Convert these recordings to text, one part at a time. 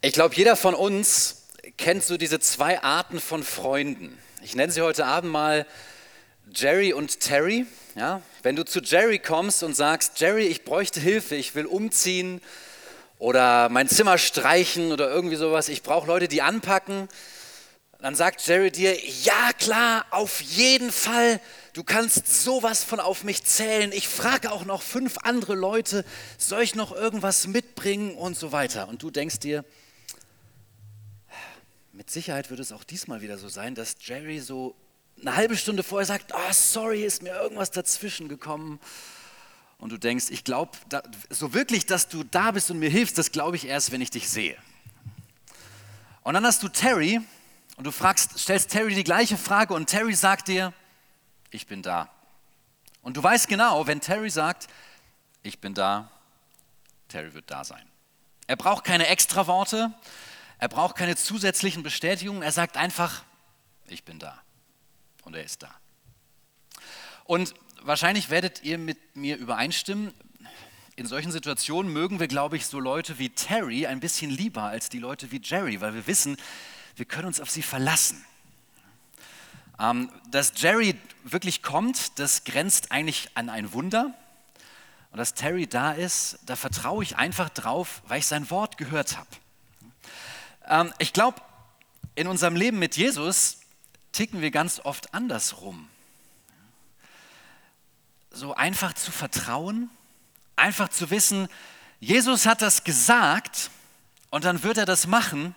Ich glaube, jeder von uns kennt so diese zwei Arten von Freunden. Ich nenne sie heute Abend mal Jerry und Terry. Ja? Wenn du zu Jerry kommst und sagst, Jerry, ich bräuchte Hilfe, ich will umziehen oder mein Zimmer streichen oder irgendwie sowas, ich brauche Leute, die anpacken, dann sagt Jerry dir, ja klar, auf jeden Fall, du kannst sowas von auf mich zählen, ich frage auch noch 5 andere Leute, soll ich noch irgendwas mitbringen und so weiter. Und du denkst dir, mit Sicherheit wird es auch diesmal wieder so sein, dass Jerry so eine halbe Stunde vorher sagt, oh, sorry, ist mir irgendwas dazwischen gekommen. Und du denkst, ich glaube, so wirklich, dass du da bist und mir hilfst, das glaube ich erst, wenn ich dich sehe. Und dann hast du Terry und du stellst Terry die gleiche Frage und Terry sagt dir, ich bin da. Und du weißt genau, wenn Terry sagt, ich bin da, Terry wird da sein. Er braucht keine extra Worte. Er braucht keine zusätzlichen Bestätigungen, er sagt einfach, ich bin da. Und er ist da. Und wahrscheinlich werdet ihr mit mir übereinstimmen, in solchen Situationen mögen wir, glaube ich, so Leute wie Terry ein bisschen lieber als die Leute wie Jerry, weil wir wissen, wir können uns auf sie verlassen. Dass Jerry wirklich kommt, das grenzt eigentlich an ein Wunder. Und dass Terry da ist, da vertraue ich einfach drauf, weil ich sein Wort gehört habe. Ich glaube, in unserem Leben mit Jesus ticken wir ganz oft andersrum. So einfach zu vertrauen, einfach zu wissen, Jesus hat das gesagt und dann wird er das machen.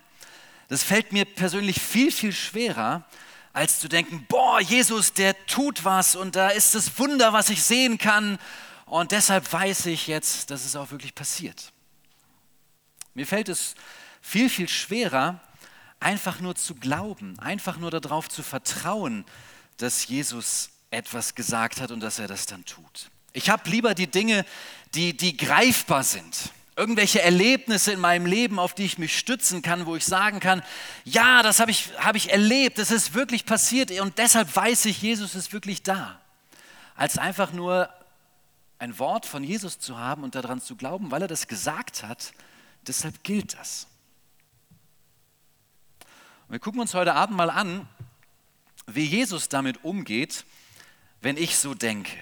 Das fällt mir persönlich viel, viel schwerer, als zu denken, boah, Jesus, der tut was und da ist das Wunder, was ich sehen kann und deshalb weiß ich jetzt, dass es auch wirklich passiert. Mir fällt es viel, viel schwerer, einfach nur zu glauben, einfach nur darauf zu vertrauen, dass Jesus etwas gesagt hat und dass er das dann tut. Ich habe lieber die Dinge, die greifbar sind, irgendwelche Erlebnisse in meinem Leben, auf die ich mich stützen kann, wo ich sagen kann, ja, das habe ich erlebt, das ist wirklich passiert und deshalb weiß ich, Jesus ist wirklich da, als einfach nur ein Wort von Jesus zu haben und daran zu glauben, weil er das gesagt hat, deshalb gilt das. Wir gucken uns heute Abend mal an, wie Jesus damit umgeht, wenn ich so denke.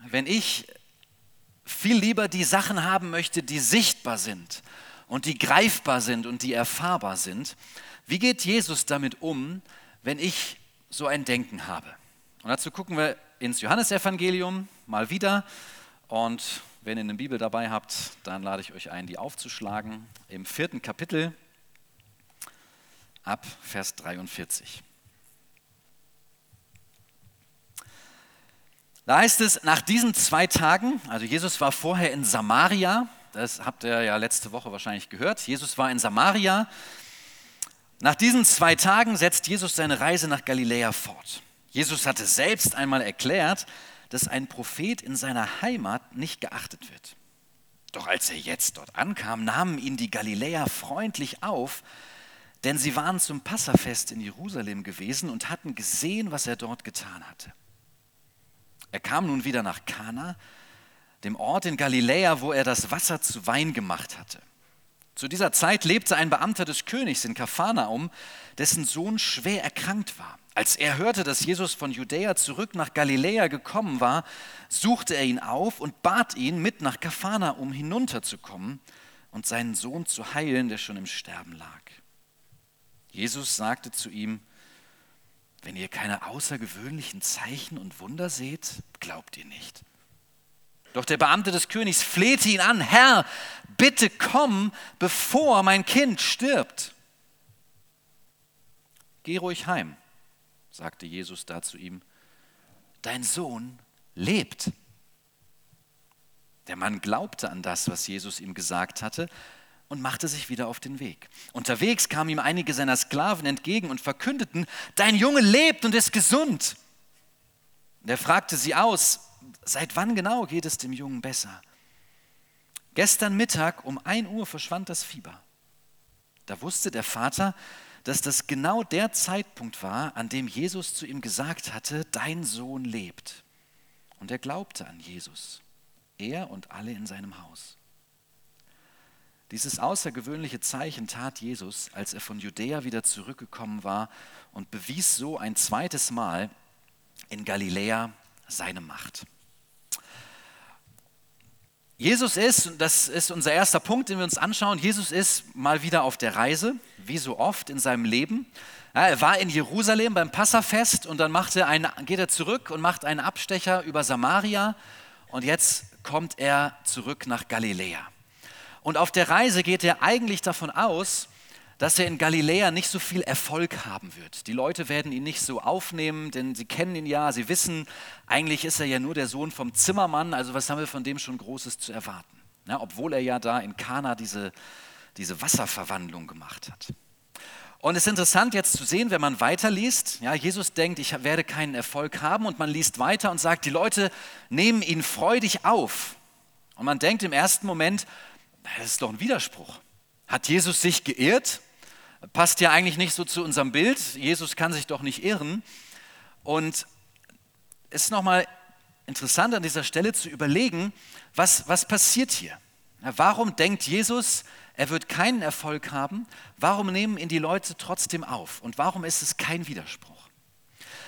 Wenn ich viel lieber die Sachen haben möchte, die sichtbar sind und die greifbar sind und die erfahrbar sind. Wie geht Jesus damit um, wenn ich so ein Denken habe? Und dazu gucken wir ins Johannesevangelium mal wieder. Und wenn ihr eine Bibel dabei habt, dann lade ich euch ein, die aufzuschlagen im 4. Kapitel. Ab Vers 43. Da heißt es, nach diesen 2 Tagen, also Jesus war vorher in Samaria, das habt ihr ja letzte Woche wahrscheinlich gehört, Jesus war in Samaria. Nach diesen 2 Tagen setzt Jesus seine Reise nach Galiläa fort. Jesus hatte selbst einmal erklärt, dass ein Prophet in seiner Heimat nicht geachtet wird. Doch als er jetzt dort ankam, nahmen ihn die Galiläer freundlich auf, denn sie waren zum Passafest in Jerusalem gewesen und hatten gesehen, was er dort getan hatte. Er kam nun wieder nach Kana, dem Ort in Galiläa, wo er das Wasser zu Wein gemacht hatte. Zu dieser Zeit lebte ein Beamter des Königs in Kafarnaum, dessen Sohn schwer erkrankt war. Als er hörte, dass Jesus von Judäa zurück nach Galiläa gekommen war, suchte er ihn auf und bat ihn, mit nach Kafarnaum hinunterzukommen und seinen Sohn zu heilen, der schon im Sterben lag. Jesus sagte zu ihm, wenn ihr keine außergewöhnlichen Zeichen und Wunder seht, glaubt ihr nicht. Doch der Beamte des Königs flehte ihn an, Herr, bitte komm, bevor mein Kind stirbt. Geh ruhig heim, sagte Jesus da zu ihm, dein Sohn lebt. Der Mann glaubte an das, was Jesus ihm gesagt hatte, und machte sich wieder auf den Weg. Unterwegs kamen ihm einige seiner Sklaven entgegen und verkündeten, dein Junge lebt und ist gesund. Er fragte sie aus, seit wann genau geht es dem Jungen besser? Gestern Mittag um 1 Uhr verschwand das Fieber. Da wusste der Vater, dass das genau der Zeitpunkt war, an dem Jesus zu ihm gesagt hatte, dein Sohn lebt. Und er glaubte an Jesus, er und alle in seinem Haus. Dieses außergewöhnliche Zeichen tat Jesus, als er von Judäa wieder zurückgekommen war und bewies so ein zweites Mal in Galiläa seine Macht. Jesus ist, und das ist unser erster Punkt, den wir uns anschauen, Jesus ist mal wieder auf der Reise, wie so oft in seinem Leben. Ja, er war in Jerusalem beim Passafest und dann geht er zurück und macht einen Abstecher über Samaria und jetzt kommt er zurück nach Galiläa. Und auf der Reise geht er eigentlich davon aus, dass er in Galiläa nicht so viel Erfolg haben wird. Die Leute werden ihn nicht so aufnehmen, denn sie kennen ihn ja, sie wissen, eigentlich ist er ja nur der Sohn vom Zimmermann, also was haben wir von dem schon Großes zu erwarten? Ja, obwohl er ja da in Kana diese Wasserverwandlung gemacht hat. Und es ist interessant jetzt zu sehen, wenn man weiterliest, ja, Jesus denkt, ich werde keinen Erfolg haben und man liest weiter und sagt, die Leute nehmen ihn freudig auf. Und man denkt im ersten Moment, das ist doch ein Widerspruch. Hat Jesus sich geirrt? Passt ja eigentlich nicht so zu unserem Bild. Jesus kann sich doch nicht irren. Und es ist nochmal interessant an dieser Stelle zu überlegen, was passiert hier? Warum denkt Jesus, er wird keinen Erfolg haben? Warum nehmen ihn die Leute trotzdem auf? Und warum ist es kein Widerspruch?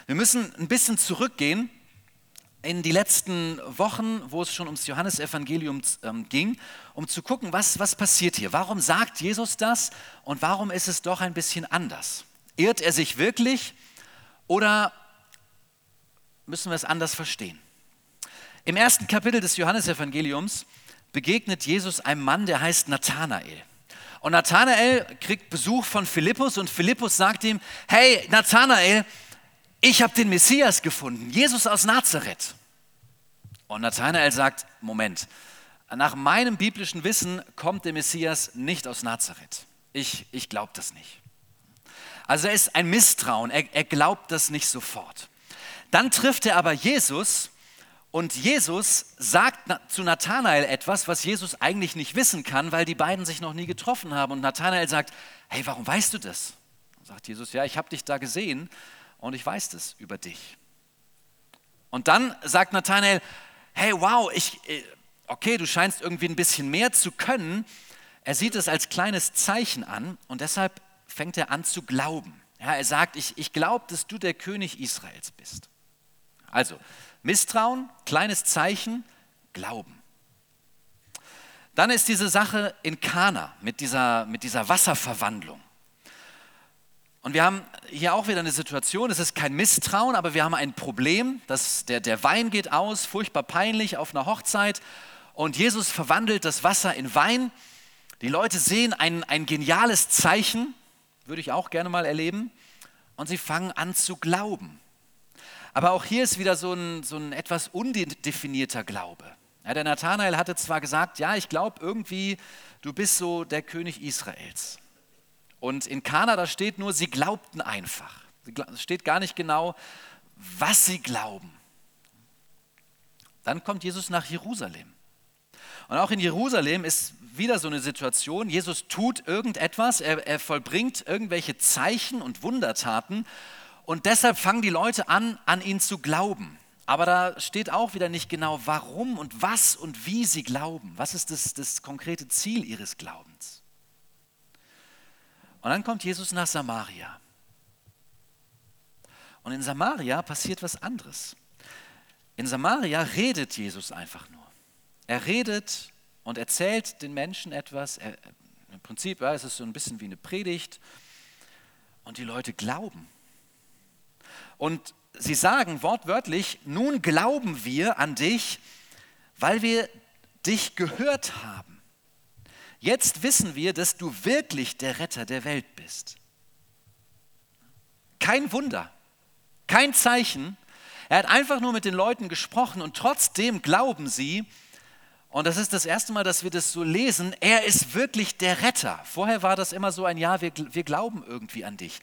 Wir müssen ein bisschen zurückgehen in die letzten Wochen, wo es schon ums Johannesevangelium ging, um zu gucken, was passiert hier. Warum sagt Jesus das und warum ist es doch ein bisschen anders? Irrt er sich wirklich oder müssen wir es anders verstehen? Im ersten Kapitel des Johannesevangeliums begegnet Jesus einem Mann, der heißt Nathanael. Und Nathanael kriegt Besuch von Philippus und Philippus sagt ihm, hey Nathanael, ich habe den Messias gefunden, Jesus aus Nazareth. Und Nathanael sagt, Moment, nach meinem biblischen Wissen kommt der Messias nicht aus Nazareth. Ich glaube das nicht. Also er ist ein Misstrauen, er glaubt das nicht sofort. Dann trifft er aber Jesus und Jesus sagt zu Nathanael etwas, was Jesus eigentlich nicht wissen kann, weil die beiden sich noch nie getroffen haben. Und Nathanael sagt, hey, warum weißt du das? Und sagt Jesus, ja, ich habe dich da gesehen. Und ich weiß das über dich. Und dann sagt Nathanael, hey, wow, okay, du scheinst irgendwie ein bisschen mehr zu können. Er sieht es als kleines Zeichen an und deshalb fängt er an zu glauben. Ja, er sagt, ich glaube, dass du der König Israels bist. Also, Misstrauen, kleines Zeichen, Glauben. Dann ist diese Sache in Kana mit dieser Wasserverwandlung. Und wir haben hier auch wieder eine Situation, es ist kein Misstrauen, aber wir haben ein Problem, dass der Wein geht aus, furchtbar peinlich auf einer Hochzeit und Jesus verwandelt das Wasser in Wein. Die Leute sehen ein geniales Zeichen, würde ich auch gerne mal erleben, und sie fangen an zu glauben. Aber auch hier ist wieder so ein etwas undefinierter Glaube. Ja, der Nathanael hatte zwar gesagt, ja, ich glaube irgendwie, du bist so der König Israels. Und in Kana, da steht nur, sie glaubten einfach. Es steht gar nicht genau, was sie glauben. Dann kommt Jesus nach Jerusalem. Und auch in Jerusalem ist wieder so eine Situation, Jesus tut irgendetwas, er vollbringt irgendwelche Zeichen und Wundertaten und deshalb fangen die Leute an ihn zu glauben. Aber da steht auch wieder nicht genau, warum und was und wie sie glauben. Was ist das konkrete Ziel ihres Glaubens? Und dann kommt Jesus nach Samaria. Und in Samaria passiert was anderes. In Samaria redet Jesus einfach nur. Er redet und erzählt den Menschen etwas. Im Prinzip ja, es ist es so ein bisschen wie eine Predigt. Und die Leute glauben. Und sie sagen wortwörtlich, nun glauben wir an dich, weil wir dich gehört haben. Jetzt wissen wir, dass du wirklich der Retter der Welt bist. Kein Wunder, kein Zeichen. Er hat einfach nur mit den Leuten gesprochen und trotzdem glauben sie. Und das ist das erste Mal, dass wir das so lesen. Er ist wirklich der Retter. Vorher war das immer so ein Ja, wir glauben irgendwie an dich.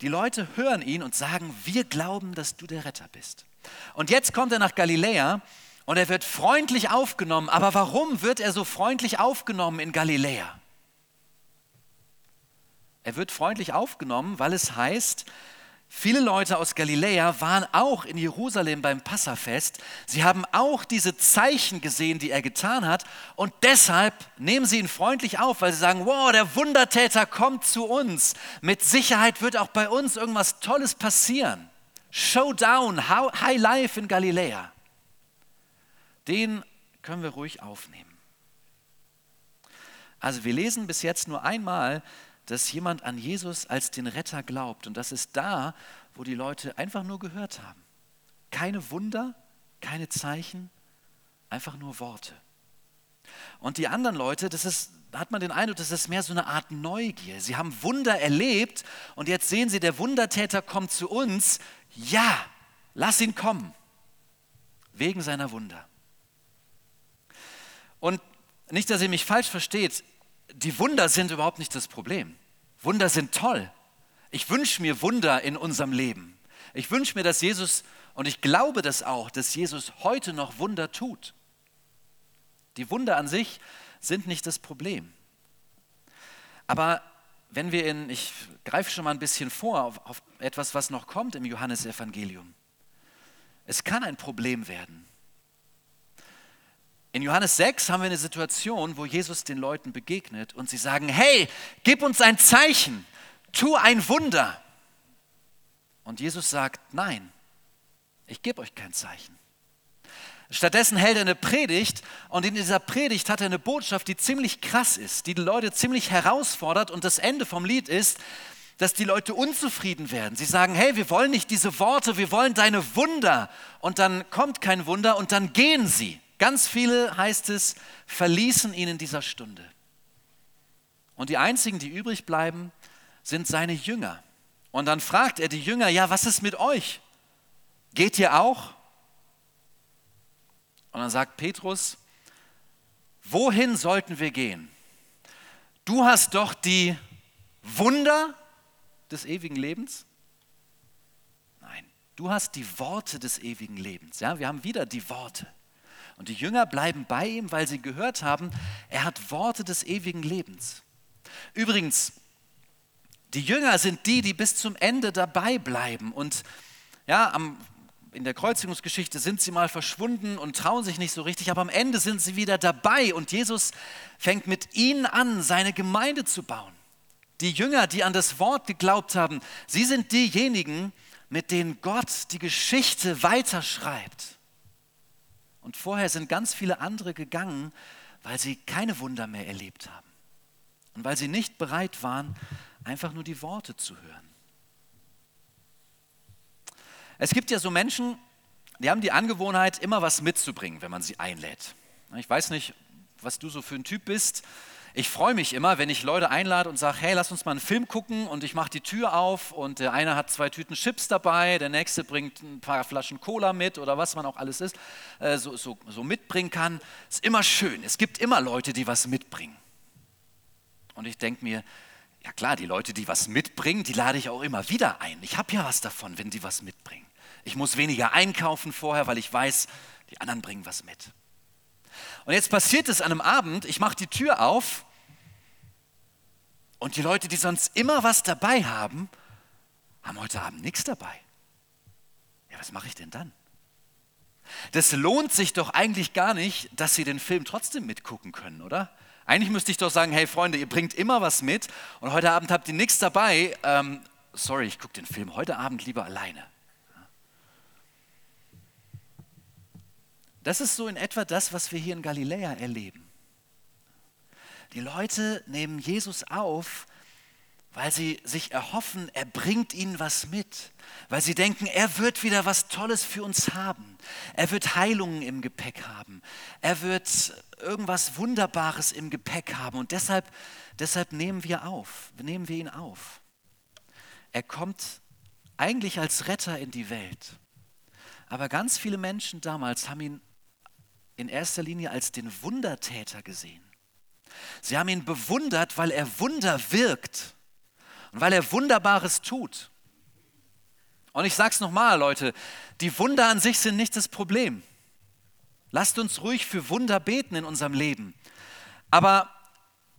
Die Leute hören ihn und sagen, wir glauben, dass du der Retter bist. Und jetzt kommt er nach Galiläa. Und er wird freundlich aufgenommen. Aber warum wird er so freundlich aufgenommen in Galiläa? Er wird freundlich aufgenommen, weil es heißt, Viele Leute aus Galiläa waren auch in Jerusalem beim Passafest. Sie haben auch diese Zeichen gesehen, die er getan hat. Und deshalb nehmen sie ihn freundlich auf, weil sie sagen, wow, der Wundertäter kommt zu uns. Mit Sicherheit wird auch bei uns irgendwas Tolles passieren. Showdown, High Life in Galiläa. Den können wir ruhig aufnehmen. Also wir lesen bis jetzt nur einmal, dass jemand an Jesus als den Retter glaubt. Und das ist da, wo die Leute einfach nur gehört haben. Keine Wunder, keine Zeichen, einfach nur Worte. Und die anderen Leute, hat man den Eindruck, das ist mehr so eine Art Neugier. Sie haben Wunder erlebt und jetzt sehen sie, der Wundertäter kommt zu uns. Ja, lass ihn kommen, wegen seiner Wunder. Und nicht, dass ihr mich falsch versteht, die Wunder sind überhaupt nicht das Problem. Wunder sind toll. Ich wünsche mir Wunder in unserem Leben. Ich wünsche mir, dass Jesus, und ich glaube das auch, dass Jesus heute noch Wunder tut. Die Wunder an sich sind nicht das Problem. Aber wenn wir ich greife schon mal ein bisschen vor auf etwas, was noch kommt im Johannesevangelium. Es kann ein Problem werden. In Johannes 6 haben wir eine Situation, wo Jesus den Leuten begegnet und sie sagen, hey, gib uns ein Zeichen, tu ein Wunder. Und Jesus sagt, nein, ich gebe euch kein Zeichen. Stattdessen hält er eine Predigt und in dieser Predigt hat er eine Botschaft, die ziemlich krass ist, die Leute ziemlich herausfordert, und das Ende vom Lied ist, dass die Leute unzufrieden werden. Sie sagen, hey, wir wollen nicht diese Worte, wir wollen deine Wunder. Und dann kommt kein Wunder und dann gehen sie. Ganz viele, heißt es, verließen ihn in dieser Stunde. Und die einzigen, die übrig bleiben, sind seine Jünger. Und dann fragt er die Jünger, ja, was ist mit euch? Geht ihr auch? Und dann sagt Petrus, wohin sollten wir gehen? Du hast doch die Wunder des ewigen Lebens. Nein, du hast die Worte des ewigen Lebens. Ja, wir haben wieder die Worte. Und die Jünger bleiben bei ihm, weil sie gehört haben, er hat Worte des ewigen Lebens. Übrigens, die Jünger sind die bis zum Ende dabei bleiben. Und ja, in der Kreuzigungsgeschichte sind sie mal verschwunden und trauen sich nicht so richtig, aber am Ende sind sie wieder dabei. Und Jesus fängt mit ihnen an, seine Gemeinde zu bauen. Die Jünger, die an das Wort geglaubt haben, sie sind diejenigen, mit denen Gott die Geschichte weiterschreibt. Und vorher sind ganz viele andere gegangen, weil sie keine Wunder mehr erlebt haben. Und weil sie nicht bereit waren, einfach nur die Worte zu hören. Es gibt ja so Menschen, die haben die Angewohnheit, immer was mitzubringen, wenn man sie einlädt. Ich weiß nicht, was du so für ein Typ bist. Ich freue mich immer, wenn ich Leute einlade und sage, hey, lass uns mal einen Film gucken, und ich mache die Tür auf und der eine hat 2 Tüten Chips dabei, der nächste bringt ein paar Flaschen Cola mit oder was man auch alles ist, so mitbringen kann. Ist immer schön. Es gibt immer Leute, die was mitbringen. Und ich denke mir, ja klar, die Leute, die was mitbringen, die lade ich auch immer wieder ein. Ich habe ja was davon, wenn die was mitbringen. Ich muss weniger einkaufen vorher, weil ich weiß, die anderen bringen was mit. Und jetzt passiert es an einem Abend, ich mache die Tür auf und die Leute, die sonst immer was dabei haben, haben heute Abend nichts dabei. Ja, was mache ich denn dann? Das lohnt sich doch eigentlich gar nicht, dass sie den Film trotzdem mitgucken können, oder? Eigentlich müsste ich doch sagen, hey Freunde, ihr bringt immer was mit und heute Abend habt ihr nichts dabei. Sorry, ich gucke den Film heute Abend lieber alleine. Das ist so in etwa das, was wir hier in Galiläa erleben. Die Leute nehmen Jesus auf, weil sie sich erhoffen, er bringt ihnen was mit. Weil sie denken, er wird wieder was Tolles für uns haben. Er wird Heilungen im Gepäck haben. Er wird irgendwas Wunderbares im Gepäck haben. Und deshalb nehmen wir ihn auf. Er kommt eigentlich als Retter in die Welt. Aber ganz viele Menschen damals haben ihn in erster Linie als den Wundertäter gesehen. Sie haben ihn bewundert, weil er Wunder wirkt und weil er Wunderbares tut. Und ich sage es nochmal, Leute, die Wunder an sich sind nicht das Problem. Lasst uns ruhig für Wunder beten in unserem Leben. Aber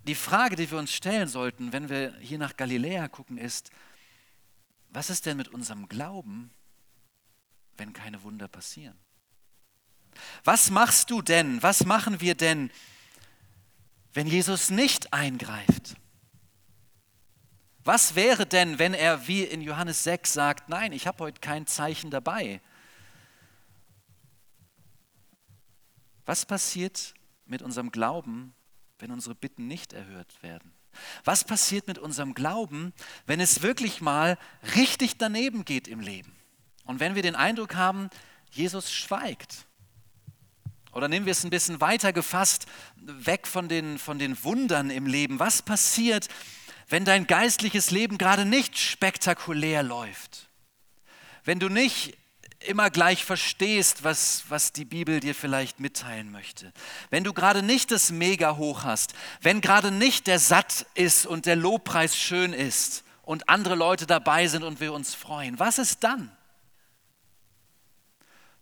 die Frage, die wir uns stellen sollten, wenn wir hier nach Galiläa gucken, ist, Was ist denn mit unserem Glauben, wenn keine Wunder passieren? Was machst du denn, was machen wir denn, wenn Jesus nicht eingreift? Was wäre denn, wenn er wie in Johannes 6 sagt, nein, ich habe heute kein Zeichen dabei? Was passiert mit unserem Glauben, wenn unsere Bitten nicht erhört werden? Was passiert mit unserem Glauben, wenn es wirklich mal richtig daneben geht im Leben? Und wenn wir den Eindruck haben, Jesus schweigt. Oder nehmen wir es ein bisschen weiter gefasst, weg von den Wundern im Leben. Was passiert, wenn dein geistliches Leben gerade nicht spektakulär läuft? Wenn du nicht immer gleich verstehst, was die Bibel dir vielleicht mitteilen möchte. Wenn du gerade nicht das Mega hoch hast, wenn gerade nicht der Satt ist und der Lobpreis schön ist und andere Leute dabei sind und wir uns freuen, was ist dann?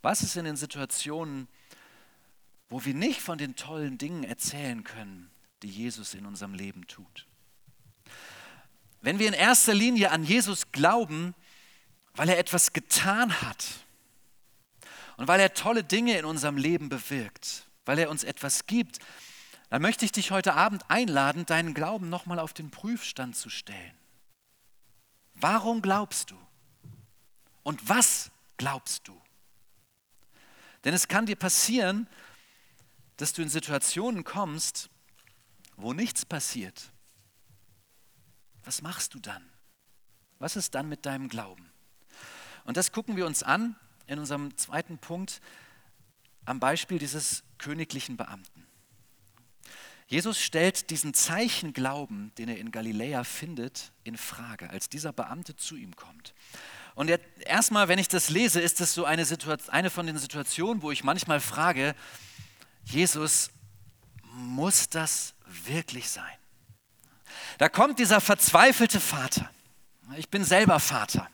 Was ist in den Situationen, wo wir nicht von den tollen Dingen erzählen können, die Jesus in unserem Leben tut? Wenn wir in erster Linie an Jesus glauben, weil er etwas getan hat und weil er tolle Dinge in unserem Leben bewirkt, weil er uns etwas gibt, dann möchte ich dich heute Abend einladen, deinen Glauben nochmal auf den Prüfstand zu stellen. Warum glaubst du? Und was glaubst du? Denn es kann dir passieren, dass du in Situationen kommst, wo nichts passiert. Was machst du dann? Was ist dann mit deinem Glauben? Und das gucken wir uns an in unserem zweiten Punkt am Beispiel dieses königlichen Beamten. Jesus stellt diesen Zeichenglauben, den er in Galiläa findet, in Frage, als dieser Beamte zu ihm kommt. Und erstmal, wenn ich das lese, ist das so eine von den Situationen, wo ich manchmal frage, Jesus, muss das wirklich sein? Da kommt dieser verzweifelte Vater. Ich bin selber Vater.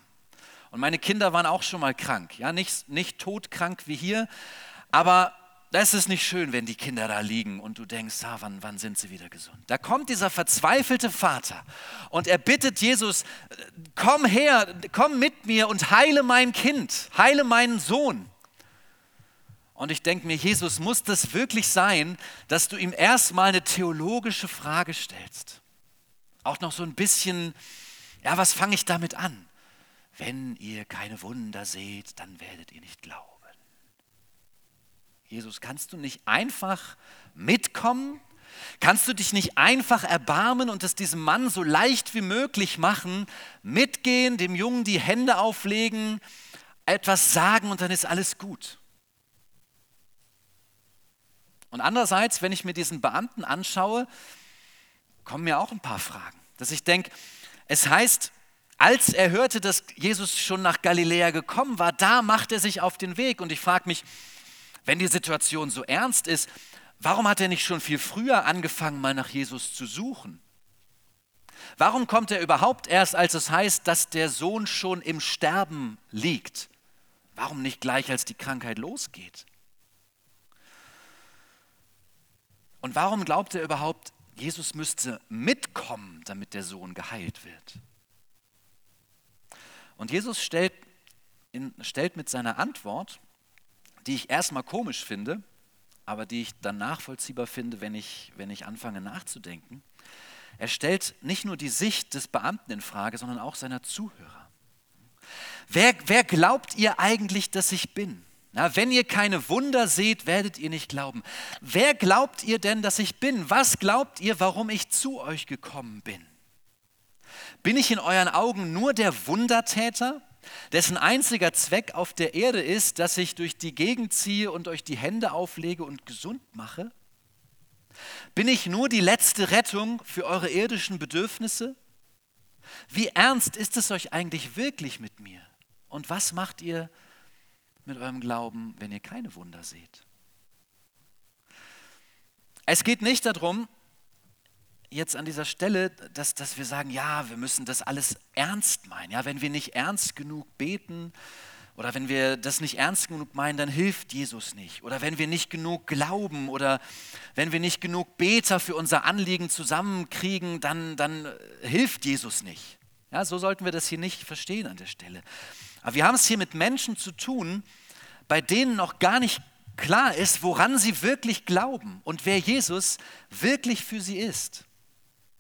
Und meine Kinder waren auch schon mal krank, ja, nicht todkrank wie hier, aber das ist nicht schön, wenn die Kinder da liegen und du denkst, wann sind sie wieder gesund? Da kommt dieser verzweifelte Vater und er bittet Jesus, komm her, komm mit mir und heile mein Kind, heile meinen Sohn. Und ich denke mir, Jesus, muss das wirklich sein, dass du ihm erstmal eine theologische Frage stellst? Auch noch so ein bisschen, ja, was fange ich damit an? Wenn ihr keine Wunder seht, dann werdet ihr nicht glauben. Jesus, kannst du nicht einfach mitkommen? Kannst du dich nicht einfach erbarmen und es diesem Mann so leicht wie möglich machen? Mitgehen, dem Jungen die Hände auflegen, etwas sagen und dann ist alles gut. Und andererseits, wenn ich mir diesen Beamten anschaue, kommen mir auch ein paar Fragen. Dass ich denke, es heißt, als er hörte, dass Jesus schon nach Galiläa gekommen war, da macht er sich auf den Weg. Und ich frage mich, wenn die Situation so ernst ist, warum hat er nicht schon viel früher angefangen, mal nach Jesus zu suchen? Warum kommt er überhaupt erst, als es heißt, dass der Sohn schon im Sterben liegt? Warum nicht gleich, als die Krankheit losgeht? Und warum glaubt er überhaupt, Jesus müsste mitkommen, damit der Sohn geheilt wird? Und Jesus stellt mit seiner Antwort, die ich erstmal komisch finde, aber die ich dann nachvollziehbar finde, wenn ich anfange nachzudenken, er stellt nicht nur die Sicht des Beamten in Frage, sondern auch seiner Zuhörer. Wer glaubt ihr eigentlich, dass ich bin? Na, wenn ihr keine Wunder seht, werdet ihr nicht glauben. Wer glaubt ihr denn, dass ich bin? Was glaubt ihr, warum ich zu euch gekommen bin? Bin ich in euren Augen nur der Wundertäter, dessen einziger Zweck auf der Erde ist, dass ich durch die Gegend ziehe und euch die Hände auflege und gesund mache? Bin ich nur die letzte Rettung für eure irdischen Bedürfnisse? Wie ernst ist es euch eigentlich wirklich mit mir? Und was macht ihr mit eurem Glauben, wenn ihr keine Wunder seht? Es geht nicht darum, jetzt an dieser Stelle, dass wir sagen, ja, wir müssen das alles ernst meinen. Ja, wenn wir nicht ernst genug beten oder wenn wir das nicht ernst genug meinen, dann hilft Jesus nicht. Oder wenn wir nicht genug glauben oder wenn wir nicht genug Beter für unser Anliegen zusammenkriegen, dann hilft Jesus nicht. Ja, so sollten wir das hier nicht verstehen an der Stelle. Aber wir haben es hier mit Menschen zu tun, bei denen noch gar nicht klar ist, woran sie wirklich glauben und wer Jesus wirklich für sie ist.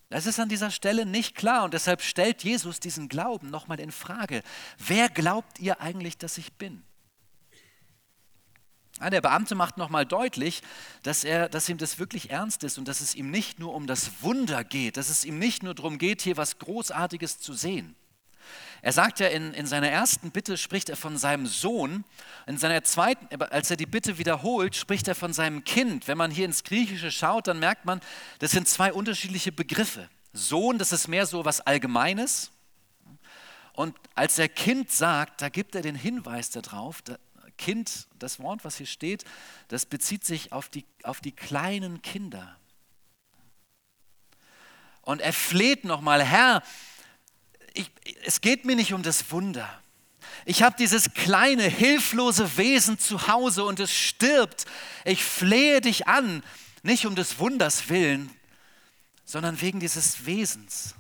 Das ist an dieser Stelle nicht klar und deshalb stellt Jesus diesen Glauben nochmal in Frage. Wer glaubt ihr eigentlich, dass ich bin? Ja, der Beamte macht nochmal deutlich, dass ihm das wirklich ernst ist und dass es ihm nicht nur um das Wunder geht, dass es ihm nicht nur darum geht, hier was Großartiges zu sehen. Er sagt ja in seiner ersten Bitte, spricht er von seinem Sohn. In seiner zweiten, als er die Bitte wiederholt, spricht er von seinem Kind. Wenn man hier ins Griechische schaut, dann merkt man, das sind zwei unterschiedliche Begriffe. Sohn, das ist mehr so was Allgemeines. Und als er Kind sagt, da gibt er den Hinweis darauf, Kind, das Wort, was hier steht, das bezieht sich auf die kleinen Kinder. Und er fleht nochmal, Herr, es geht mir nicht um das Wunder. Ich habe dieses kleine, hilflose Wesen zu Hause und es stirbt. Ich flehe dich an, nicht um des Wunders willen, sondern wegen dieses Wesens,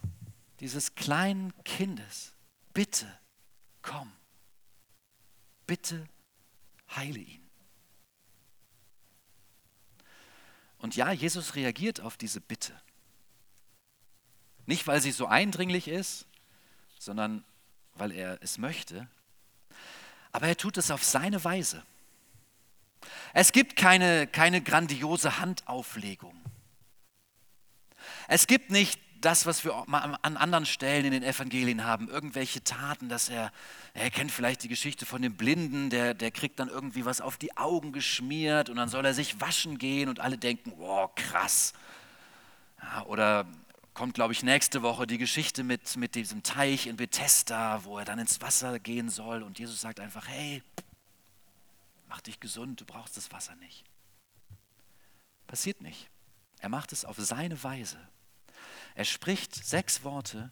dieses kleinen Kindes. Bitte, komm. Bitte, heile ihn. Und ja, Jesus reagiert auf diese Bitte. Nicht, weil sie so eindringlich ist, sondern weil er es möchte. Aber er tut es auf seine Weise. Es gibt keine grandiose Handauflegung. Es gibt nicht das, was wir an anderen Stellen in den Evangelien haben, irgendwelche Taten, dass er kennt vielleicht die Geschichte von dem Blinden, der kriegt dann irgendwie was auf die Augen geschmiert und dann soll er sich waschen gehen und alle denken, wow, krass. Ja, oder kommt, glaube ich, nächste Woche die Geschichte mit diesem Teich in Bethesda, wo er dann ins Wasser gehen soll und Jesus sagt einfach, hey, mach dich gesund, du brauchst das Wasser nicht. Passiert nicht. Er macht es auf seine Weise. Er spricht 6 Worte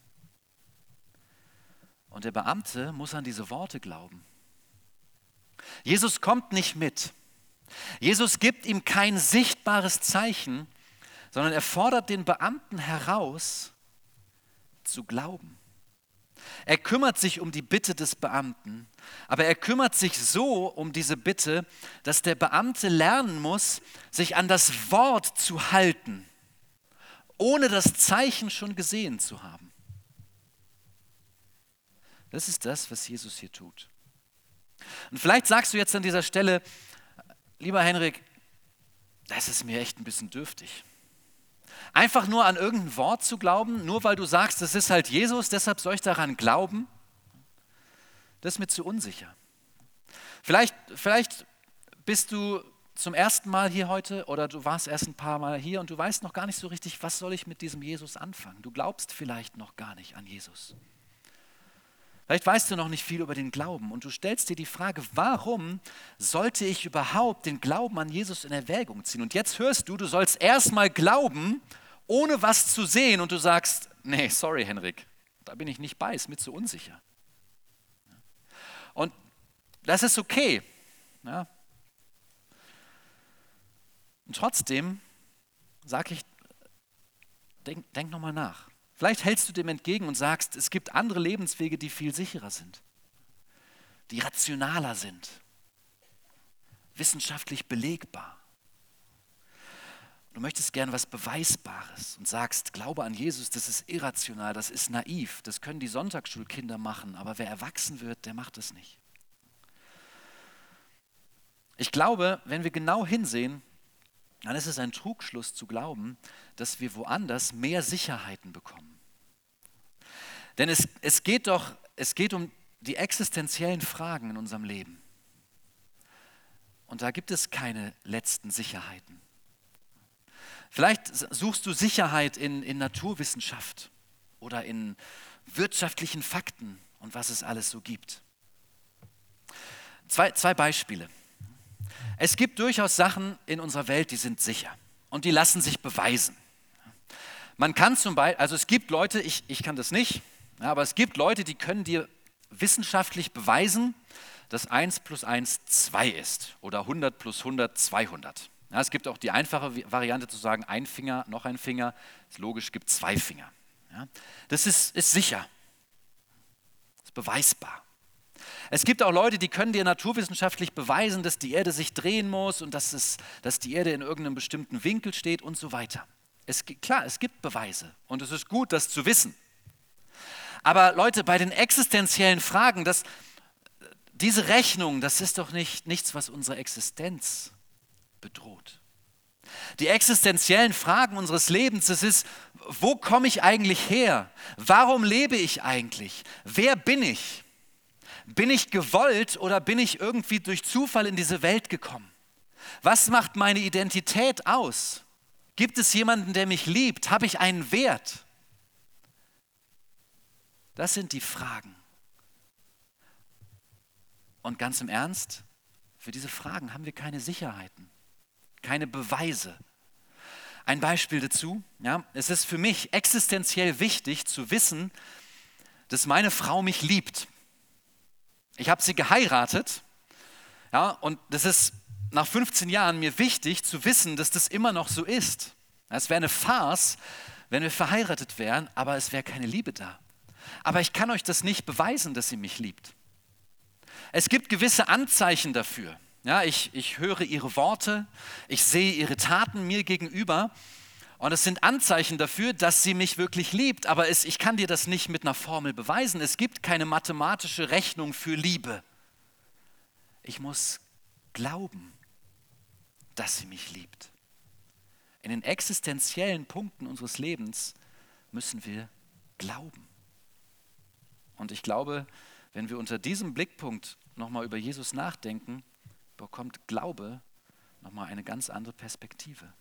und der Beamte muss an diese Worte glauben. Jesus kommt nicht mit. Jesus gibt ihm kein sichtbares Zeichen, sondern er fordert den Beamten heraus, zu glauben. Er kümmert sich um die Bitte des Beamten, aber er kümmert sich so um diese Bitte, dass der Beamte lernen muss, sich an das Wort zu halten, ohne das Zeichen schon gesehen zu haben. Das ist das, was Jesus hier tut. Und vielleicht sagst du jetzt an dieser Stelle, lieber Henrik, das ist mir echt ein bisschen dürftig. Einfach nur an irgendein Wort zu glauben, nur weil du sagst, das ist halt Jesus, deshalb soll ich daran glauben, das ist mir zu unsicher. Vielleicht bist du zum ersten Mal hier heute oder du warst erst ein paar Mal hier und du weißt noch gar nicht so richtig, was soll ich mit diesem Jesus anfangen. Du glaubst vielleicht noch gar nicht an Jesus. Vielleicht weißt du noch nicht viel über den Glauben und du stellst dir die Frage, warum sollte ich überhaupt den Glauben an Jesus in Erwägung ziehen? Und jetzt hörst du sollst erstmal glauben, ohne was zu sehen und du sagst, nee, sorry Henrik, da bin ich nicht bei, ist mir zu unsicher. Und das ist okay. Ja. Und trotzdem sage ich, denk nochmal nach. Vielleicht hältst du dem entgegen und sagst, es gibt andere Lebenswege, die viel sicherer sind, die rationaler sind, wissenschaftlich belegbar. Du möchtest gern was Beweisbares und sagst, Glaube an Jesus, das ist irrational, das ist naiv, das können die Sonntagsschulkinder machen, aber wer erwachsen wird, der macht das nicht. Ich glaube, wenn wir genau hinsehen, dann ist es ein Trugschluss zu glauben, dass wir woanders mehr Sicherheiten bekommen. Denn es geht um die existenziellen Fragen in unserem Leben. Und da gibt es keine letzten Sicherheiten. Vielleicht suchst du Sicherheit in Naturwissenschaft oder in wirtschaftlichen Fakten und was es alles so gibt. Zwei Beispiele. Es gibt durchaus Sachen in unserer Welt, die sind sicher und die lassen sich beweisen. Man kann zum Beispiel, also es gibt Leute, ich kann das nicht, aber es gibt Leute, die können dir wissenschaftlich beweisen, dass 1 + 1 2 ist oder 100 + 100 = 200. Ja, es gibt auch die einfache Variante zu sagen, ein Finger, noch ein Finger, ist logisch, gibt 2 Finger. Ja, das ist sicher. beweisbar. Es gibt auch Leute, die können dir naturwissenschaftlich beweisen, dass die Erde sich drehen muss und dass die Erde in irgendeinem bestimmten Winkel steht und so weiter. Es gibt Beweise und es ist gut, das zu wissen. Aber Leute, bei den existenziellen Fragen, diese Rechnung, das ist doch nichts, was unsere Existenz bedroht. Die existenziellen Fragen unseres Lebens, das ist, wo komme ich eigentlich her? Warum lebe ich eigentlich? Wer bin ich? Bin ich gewollt oder bin ich irgendwie durch Zufall in diese Welt gekommen? Was macht meine Identität aus? Gibt es jemanden, der mich liebt? Habe ich einen Wert? Das sind die Fragen. Und ganz im Ernst, für diese Fragen haben wir keine Sicherheiten, keine Beweise. Ein Beispiel dazu, ja, es ist für mich existenziell wichtig zu wissen, dass meine Frau mich liebt. Ich habe sie geheiratet, ja, und das ist nach 15 Jahren mir wichtig zu wissen, dass das immer noch so ist. Es wäre eine Farce, wenn wir verheiratet wären, aber es wäre keine Liebe da. Aber ich kann euch das nicht beweisen, dass sie mich liebt. Es gibt gewisse Anzeichen dafür. Ja, ich höre ihre Worte, ich sehe ihre Taten mir gegenüber und es sind Anzeichen dafür, dass sie mich wirklich liebt, aber ich kann dir das nicht mit einer Formel beweisen. Es gibt keine mathematische Rechnung für Liebe. Ich muss glauben, dass sie mich liebt. In den existenziellen Punkten unseres Lebens müssen wir glauben. Und ich glaube, wenn wir unter diesem Blickpunkt nochmal über Jesus nachdenken, bekommt Glaube nochmal eine ganz andere Perspektive.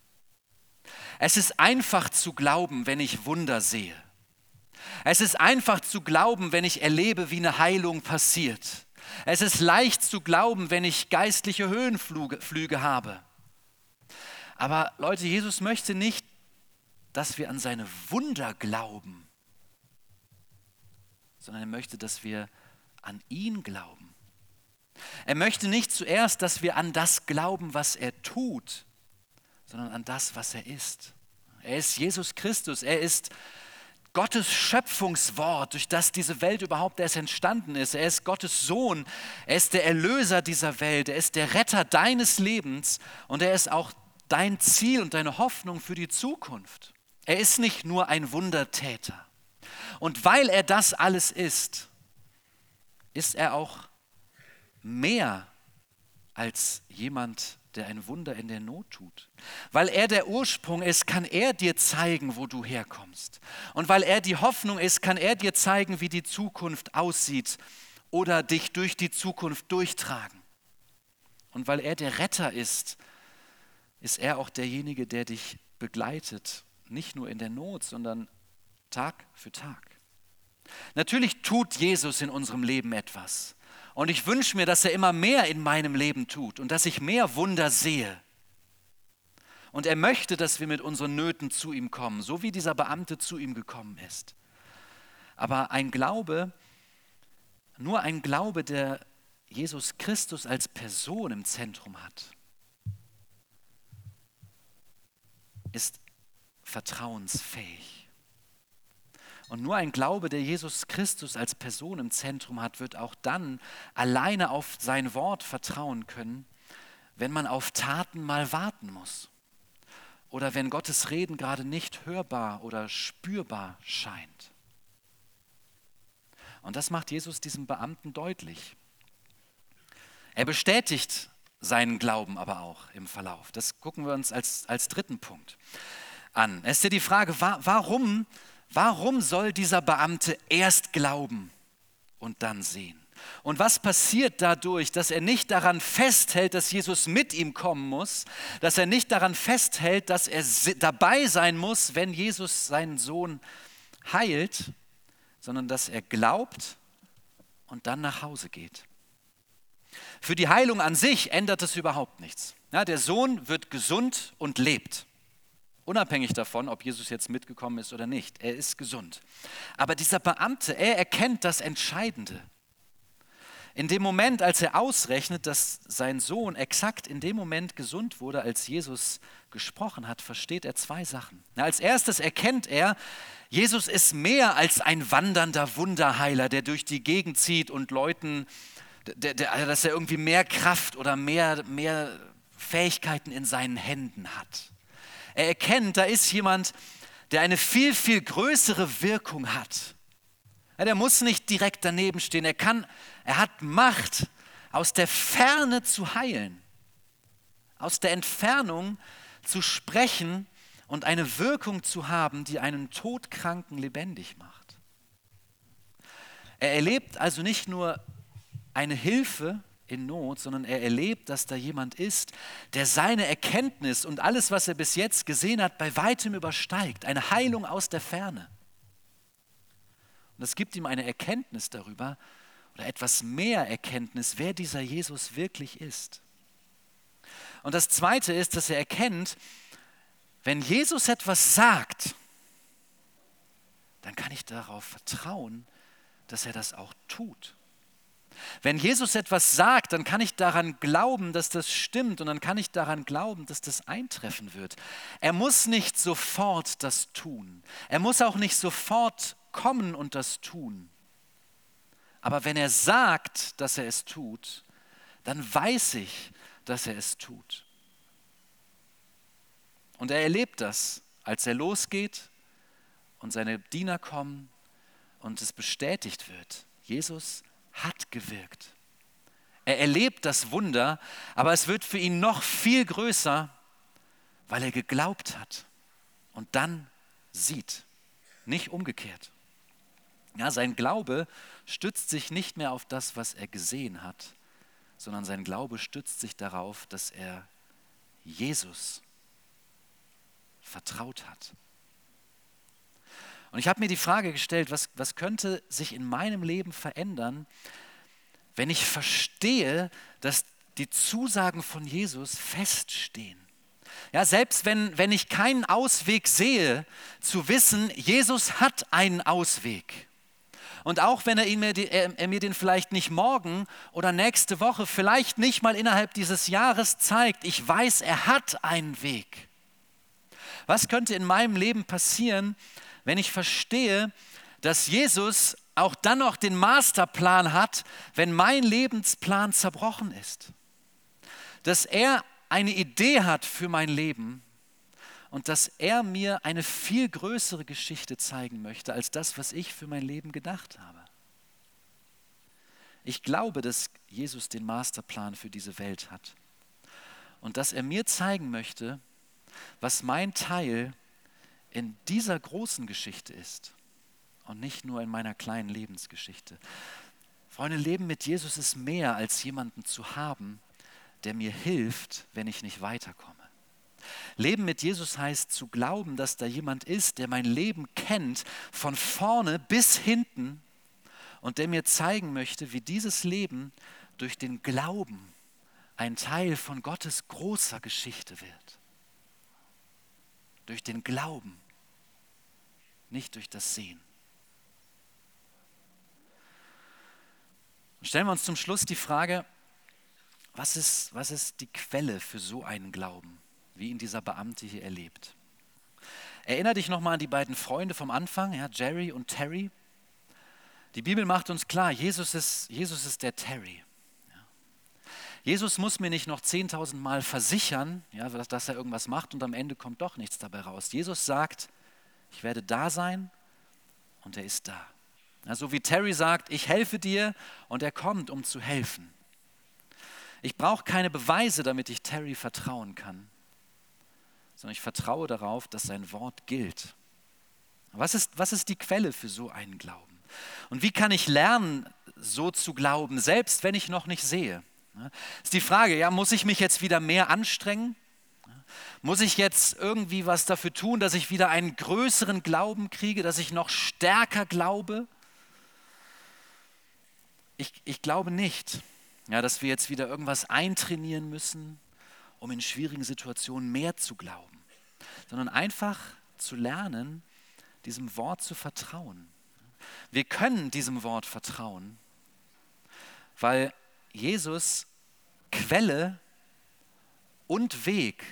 Es ist einfach zu glauben, wenn ich Wunder sehe. Es ist einfach zu glauben, wenn ich erlebe, wie eine Heilung passiert. Es ist leicht zu glauben, wenn ich geistliche Höhenflüge habe. Aber Leute, Jesus möchte nicht, dass wir an seine Wunder glauben, sondern er möchte, dass wir an ihn glauben. Er möchte nicht zuerst, dass wir an das glauben, was er tut, sondern an das, was er ist. Er ist Jesus Christus, er ist Gottes Schöpfungswort, durch das diese Welt überhaupt erst entstanden ist. Er ist Gottes Sohn, er ist der Erlöser dieser Welt, er ist der Retter deines Lebens und er ist auch dein Ziel und deine Hoffnung für die Zukunft. Er ist nicht nur ein Wundertäter. Und weil er das alles ist, ist er auch mehr als jemand, der ein Wunder in der Not tut. Weil er der Ursprung ist, kann er dir zeigen, wo du herkommst. Und weil er die Hoffnung ist, kann er dir zeigen, wie die Zukunft aussieht oder dich durch die Zukunft durchtragen. Und weil er der Retter ist, ist er auch derjenige, der dich begleitet, nicht nur in der Not, sondern Tag für Tag. Natürlich tut Jesus in unserem Leben etwas. Und ich wünsche mir, dass er immer mehr in meinem Leben tut und dass ich mehr Wunder sehe. Und er möchte, dass wir mit unseren Nöten zu ihm kommen, so wie dieser Beamte zu ihm gekommen ist. Aber nur ein Glaube, der Jesus Christus als Person im Zentrum hat, ist vertrauensfähig. Und nur ein Glaube, der Jesus Christus als Person im Zentrum hat, wird auch dann alleine auf sein Wort vertrauen können, wenn man auf Taten mal warten muss. Oder wenn Gottes Reden gerade nicht hörbar oder spürbar scheint. Und das macht Jesus diesem Beamten deutlich. Er bestätigt seinen Glauben aber auch im Verlauf. Das gucken wir uns als dritten Punkt an. Es ist ja die Frage, warum soll dieser Beamte erst glauben und dann sehen? Und was passiert dadurch, dass er nicht daran festhält, dass Jesus mit ihm kommen muss, dass er nicht daran festhält, dass er dabei sein muss, wenn Jesus seinen Sohn heilt, sondern dass er glaubt und dann nach Hause geht? Für die Heilung an sich ändert es überhaupt nichts. Ja, der Sohn wird gesund und lebt. Unabhängig davon, ob Jesus jetzt mitgekommen ist oder nicht. Er ist gesund. Aber dieser Beamte, er erkennt das Entscheidende. In dem Moment, als er ausrechnet, dass sein Sohn exakt in dem Moment gesund wurde, als Jesus gesprochen hat, versteht er zwei Sachen. Als erstes erkennt er, Jesus ist mehr als ein wandernder Wunderheiler, der durch die Gegend zieht und Leuten, dass er irgendwie mehr Kraft oder mehr Fähigkeiten in seinen Händen hat. Er erkennt, da ist jemand, der eine viel, viel größere Wirkung hat. Der muss nicht direkt daneben stehen. Er hat Macht, aus der Ferne zu heilen, aus der Entfernung zu sprechen und eine Wirkung zu haben, die einen Todkranken lebendig macht. Er erlebt also nicht nur eine Hilfe in Not, sondern er erlebt, dass da jemand ist, der seine Erkenntnis und alles, was er bis jetzt gesehen hat, bei weitem übersteigt. Eine Heilung aus der Ferne. Und es gibt ihm eine Erkenntnis darüber oder etwas mehr Erkenntnis, wer dieser Jesus wirklich ist. Und das Zweite ist, dass er erkennt, wenn Jesus etwas sagt, dann kann ich darauf vertrauen, dass er das auch tut. Wenn Jesus etwas sagt, dann kann ich daran glauben, dass das stimmt und dann kann ich daran glauben, dass das eintreffen wird. Er muss nicht sofort das tun. Er muss auch nicht sofort kommen und das tun. Aber wenn er sagt, dass er es tut, dann weiß ich, dass er es tut. Und er erlebt das, als er losgeht und seine Diener kommen und es bestätigt wird. Jesus hat gewirkt. Er erlebt das Wunder, aber es wird für ihn noch viel größer, weil er geglaubt hat und dann sieht, nicht umgekehrt. Ja, sein Glaube stützt sich nicht mehr auf das, was er gesehen hat, sondern sein Glaube stützt sich darauf, dass er Jesus vertraut hat. Und ich habe mir die Frage gestellt, was könnte sich in meinem Leben verändern, wenn ich verstehe, dass die Zusagen von Jesus feststehen. Ja, selbst wenn ich keinen Ausweg sehe, zu wissen, Jesus hat einen Ausweg. Und auch wenn er mir den vielleicht nicht morgen oder nächste Woche, vielleicht nicht mal innerhalb dieses Jahres zeigt, ich weiß, er hat einen Weg. Was könnte in meinem Leben passieren, wenn ich verstehe, dass Jesus auch dann noch den Masterplan hat, wenn mein Lebensplan zerbrochen ist? Dass er eine Idee hat für mein Leben und dass er mir eine viel größere Geschichte zeigen möchte, als das, was ich für mein Leben gedacht habe. Ich glaube, dass Jesus den Masterplan für diese Welt hat und dass er mir zeigen möchte, was mein Teil in dieser großen Geschichte ist und nicht nur in meiner kleinen Lebensgeschichte. Freunde, Leben mit Jesus ist mehr als jemanden zu haben, der mir hilft, wenn ich nicht weiterkomme. Leben mit Jesus heißt zu glauben, dass da jemand ist, der mein Leben kennt, von vorne bis hinten und der mir zeigen möchte, wie dieses Leben durch den Glauben ein Teil von Gottes großer Geschichte wird. Durch den Glauben, nicht durch das Sehen. Und stellen wir uns zum Schluss die Frage, was ist die Quelle für so einen Glauben, wie ihn dieser Beamte hier erlebt? Erinnere dich nochmal an die beiden Freunde vom Anfang, ja, Jerry und Terry. Die Bibel macht uns klar, Jesus ist der Terry. Ja. Jesus muss mir nicht noch 10.000 Mal versichern, ja, dass er irgendwas macht und am Ende kommt doch nichts dabei raus. Jesus sagt, ich werde da sein und er ist da. Ja, so wie Terry sagt, ich helfe dir und er kommt, um zu helfen. Ich brauche keine Beweise, damit ich Terry vertrauen kann, sondern ich vertraue darauf, dass sein Wort gilt. Was ist die Quelle für so einen Glauben? Und wie kann ich lernen, so zu glauben, selbst wenn ich noch nicht sehe? Ist die Frage, ja, muss ich mich jetzt wieder mehr anstrengen? Muss ich jetzt irgendwie was dafür tun, dass ich wieder einen größeren Glauben kriege, dass ich noch stärker glaube? Ich glaube nicht. Ja, dass wir jetzt wieder irgendwas eintrainieren müssen, um in schwierigen Situationen mehr zu glauben, sondern einfach zu lernen, diesem Wort zu vertrauen. Wir können diesem Wort vertrauen, weil Jesus Quelle und Weg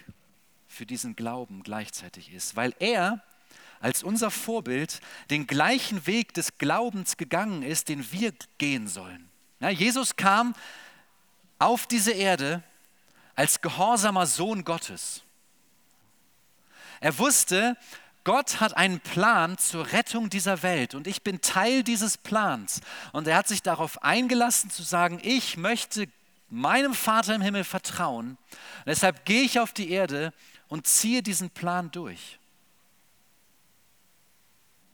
für diesen Glauben gleichzeitig ist, weil er als unser Vorbild den gleichen Weg des Glaubens gegangen ist, den wir gehen sollen. Ja, Jesus kam auf diese Erde als gehorsamer Sohn Gottes. Er wusste, Gott hat einen Plan zur Rettung dieser Welt und ich bin Teil dieses Plans. Und er hat sich darauf eingelassen zu sagen, ich möchte meinem Vater im Himmel vertrauen. Und deshalb gehe ich auf die Erde und ziehe diesen Plan durch.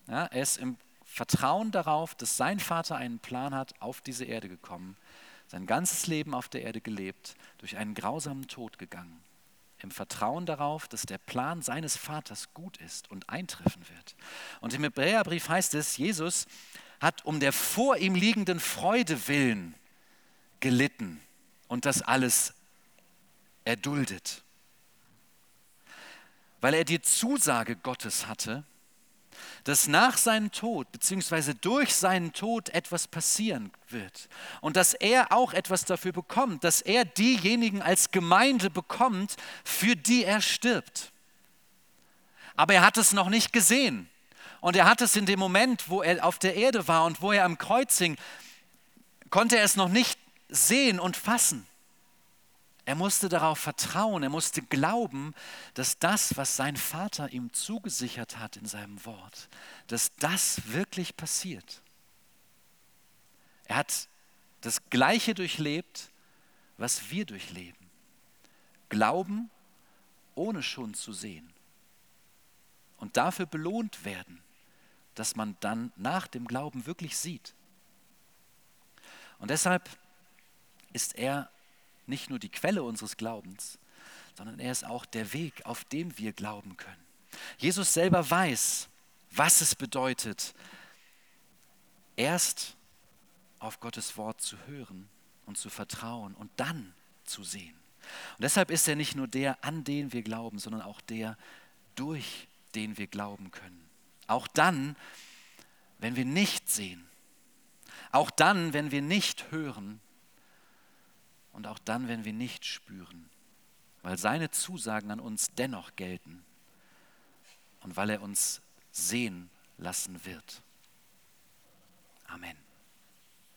Ja, er ist im Vertrauen darauf, dass sein Vater einen Plan hat, auf diese Erde gekommen, sein ganzes Leben auf der Erde gelebt, durch einen grausamen Tod gegangen. Im Vertrauen darauf, dass der Plan seines Vaters gut ist und eintreffen wird. Und im Hebräerbrief heißt es, Jesus hat um der vor ihm liegenden Freude willen gelitten und das alles erduldet. Weil er die Zusage Gottes hatte, dass nach seinem Tod bzw. durch seinen Tod etwas passieren wird und dass er auch etwas dafür bekommt, dass er diejenigen als Gemeinde bekommt, für die er stirbt. Aber er hat es noch nicht gesehen und er hat es in dem Moment, wo er auf der Erde war und wo er am Kreuz hing, konnte er es noch nicht sehen und fassen. Er musste darauf vertrauen, er musste glauben, dass das, was sein Vater ihm zugesichert hat in seinem Wort, dass das wirklich passiert. Er hat das Gleiche durchlebt, was wir durchleben. Glauben, ohne schon zu sehen. Und dafür belohnt werden, dass man dann nach dem Glauben wirklich sieht. Und deshalb ist er nicht nur die Quelle unseres Glaubens, sondern er ist auch der Weg, auf dem wir glauben können. Jesus selber weiß, was es bedeutet, erst auf Gottes Wort zu hören und zu vertrauen und dann zu sehen. Und deshalb ist er nicht nur der, an den wir glauben, sondern auch der, durch den wir glauben können. Auch dann, wenn wir nicht sehen. Auch dann, wenn wir nicht hören. Und auch dann, wenn wir nicht spüren, weil seine Zusagen an uns dennoch gelten und weil er uns sehen lassen wird. Amen.